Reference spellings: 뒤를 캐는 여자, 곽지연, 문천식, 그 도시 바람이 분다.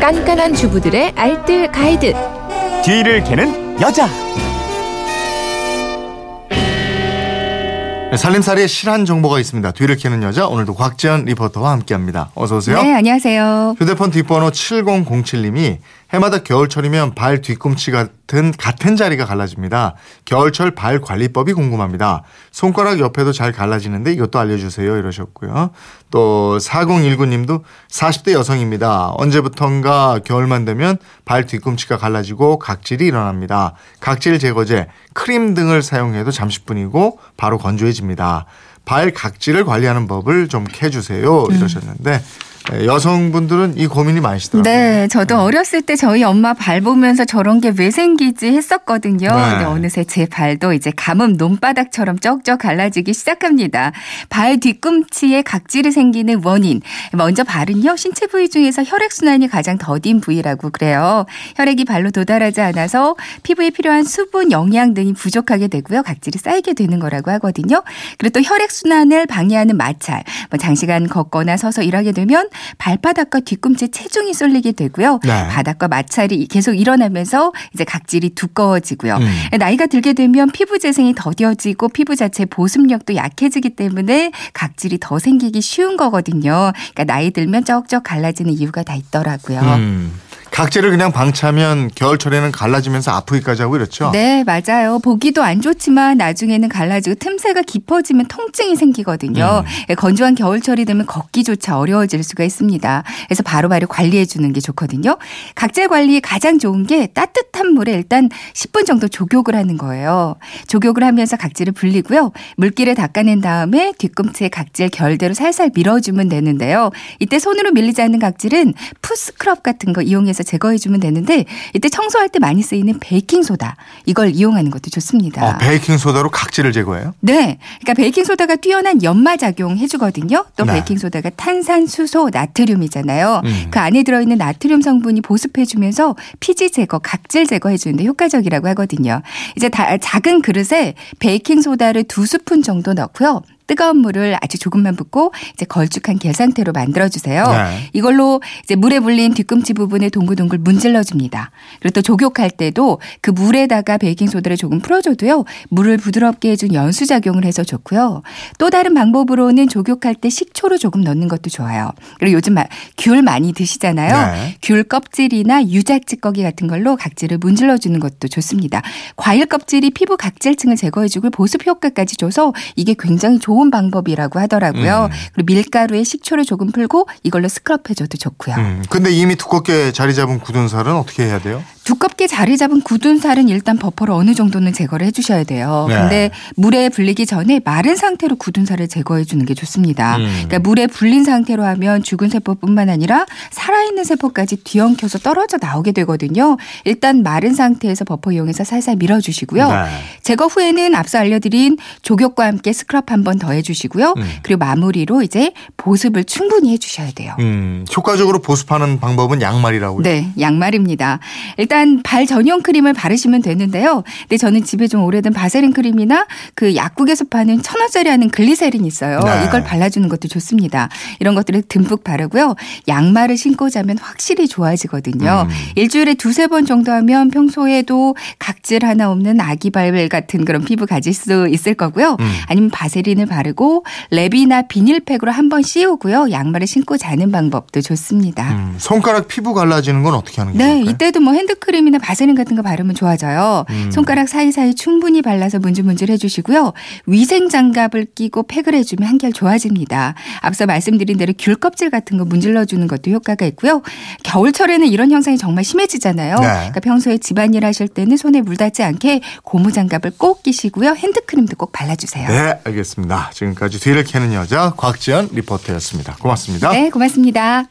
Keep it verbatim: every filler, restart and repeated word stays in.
깐깐한 주부들의 알뜰 가이드. 뒤를 캐는 여자. 살림살이에 실한 정보가 있습니다. 뒤를 캐는 여자, 오늘도 곽지연 리포터와 함께합니다. 어서 오세요. 네, 안녕하세요. 휴대폰 뒷번호 칠공공칠님이 해마다 겨울철이면 발 뒤꿈치 같은 같은 자리가 갈라집니다. 겨울철 발 관리법이 궁금합니다. 손가락 옆에도 잘 갈라지는데 이것도 알려주세요, 이러셨고요. 또 사공일구님도 사십 대 여성입니다. 언제부턴가 겨울만 되면 발 뒤꿈치가 갈라지고 각질이 일어납니다. 각질 제거제, 크림 등을 사용해도 잠시뿐이고 바로 건조해집니다. 발 각질을 관리하는 법을 좀 캐주세요, 이러셨는데 여성분들은 이 고민이 많으시더라고요. 네, 저도 네. 어렸을 때 저희 엄마 발 보면서 저런 게 왜 생기지 했었거든요. 네. 근데 어느새 제 발도 이제 가뭄 논바닥처럼 쩍쩍 갈라지기 시작합니다. 발 뒤꿈치에 각질이 생기는 원인. 먼저 발은요, 신체 부위 중에서 혈액순환이 가장 더딘 부위라고 그래요. 혈액이 발로 도달하지 않아서 피부에 필요한 수분, 영양 등이 부족하게 되고요. 각질이 쌓이게 되는 거라고 하거든요. 그리고 또 혈액순환을 방해하는 마찰. 뭐 장시간 걷거나 서서 일하게 되면 발바닥과 뒤꿈치 체중이 쏠리게 되고요. 네. 바닥과 마찰이 계속 일어나면서 이제 각질이 두꺼워지고요. 음. 나이가 들게 되면 피부 재생이 더뎌지고 피부 자체 보습력도 약해지기 때문에 각질이 더 생기기 쉬운 거거든요. 그러니까 나이 들면 쩍쩍 갈라지는 이유가 다 있더라고요. 음. 각질을 그냥 방치하면 겨울철에는 갈라지면서 아프기까지 하고 이렇죠? 네, 맞아요. 보기도 안 좋지만 나중에는 갈라지고 틈새가 깊어지면 통증이 생기거든요. 음. 건조한 겨울철이 되면 걷기조차 어려워질 수가 있습니다. 그래서 바로바로 관리해 주는 게 좋거든요. 각질 관리에 가장 좋은 게 따뜻한 물에 일단 십 분 정도 조욕을 하는 거예요. 조욕을 하면서 각질을 불리고요. 물기를 닦아낸 다음에 뒤꿈치에 각질 결대로 살살 밀어주면 되는데요. 이때 손으로 밀리지 않는 각질은 풋스크럽 같은 거 이용해서 제거해주면 되는데 이때 청소할 때 많이 쓰이는 베이킹소다, 이걸 이용하는 것도 좋습니다. 어, 베이킹소다로 각질을 제거해요? 네. 그러니까 베이킹소다가 뛰어난 연마작용 해주거든요. 또 네. 베이킹소다가 탄산수소, 나트륨이잖아요. 음. 그 안에 들어있는 나트륨 성분이 보습해주면서 피지 제거, 각질 제거해주는데 효과적이라고 하거든요. 이제 다, 작은 그릇에 베이킹소다를 두 스푼 정도 넣고요. 뜨거운 물을 아주 조금만 붓고 이제 걸쭉한 겔 상태로 만들어주세요. 네. 이걸로 이제 물에 불린 뒤꿈치 부분에 동글동글 문질러줍니다. 그리고 또 조욕할 때도 그 물에다가 베이킹소다를 조금 풀어줘도요. 물을 부드럽게 해준 연수작용을 해서 좋고요. 또 다른 방법으로는 조욕할 때 식초를 조금 넣는 것도 좋아요. 그리고 요즘 귤 많이 드시잖아요. 네. 귤 껍질이나 유자 찌꺼기 같은 걸로 각질을 문질러주는 것도 좋습니다. 과일 껍질이 피부 각질층을 제거해주고 보습 효과까지 줘서 이게 굉장히 좋은 좋은 방법이라고 하더라고요. 음. 그리고 밀가루에 식초를 조금 풀고 이걸로 스크럽해줘도 좋고요. 음. 근데 이미 두껍게 자리 잡은 굳은 살은 어떻게 해야 돼요? 두껍게 자리 잡은 굳은 살은 일단 버퍼로 어느 정도는 제거를 해주셔야 돼요. 네. 근데 물에 불리기 전에 마른 상태로 굳은 살을 제거해주는 게 좋습니다. 음. 그러니까 물에 불린 상태로 하면 죽은 세포뿐만 아니라 살아있는 세포까지 뒤엉켜서 떨어져 나오게 되거든요. 일단 마른 상태에서 버퍼 이용해서 살살 밀어주시고요. 네. 제거 후에는 앞서 알려드린 조욕과 함께 스크럽 한 번 더 해주시고요. 음. 그리고 마무리로 이제 보습을 충분히 해주셔야 돼요. 음. 효과적으로 보습하는 방법은 양말이라고요? 네, 양말입니다. 일단 발 전용 크림을 바르시면 되는데요. 근데 저는 집에 좀 오래된 바세린 크림이나 그 약국에서 파는 천 원짜리 하는 글리세린 있어요. 네. 이걸 발라주는 것도 좋습니다. 이런 것들을 듬뿍 바르고요. 양말을 신고 자면 확실히 좋아지거든요. 음. 일주일에 두세 번 정도 하면 평소에도 각질 하나 없는 아기 발 같은 그런 피부 가질 수 있을 거고요. 음. 아니면 바세린을 바르고 랩이나 비닐팩으로 한번 씌우고요. 양말을 신고 자는 방법도 좋습니다. 음, 손가락 피부 갈라지는 건 어떻게 하는 거예요? 네, 좋을까요? 이때도 뭐 핸드크림이나 바세린 같은 거 바르면 좋아져요. 음. 손가락 사이사이 충분히 발라서 문질문질 해주시고요. 위생 장갑을 끼고 팩을 해주면 한결 좋아집니다. 앞서 말씀드린 대로 귤 껍질 같은 거 문질러주는 것도 효과가 있고요. 겨울철에는 이런 현상이 정말 심해지잖아요. 네. 그러니까 평소에 집안일 하실 때는 손에 물 닿지 않게 고무 장갑을 꼭 끼시고요. 핸드크림도 꼭 발라주세요. 네, 알겠습니다. 지금까지 뒤를 캐는 여자 곽지연 리포터였습니다. 고맙습니다. 네, 고맙습니다.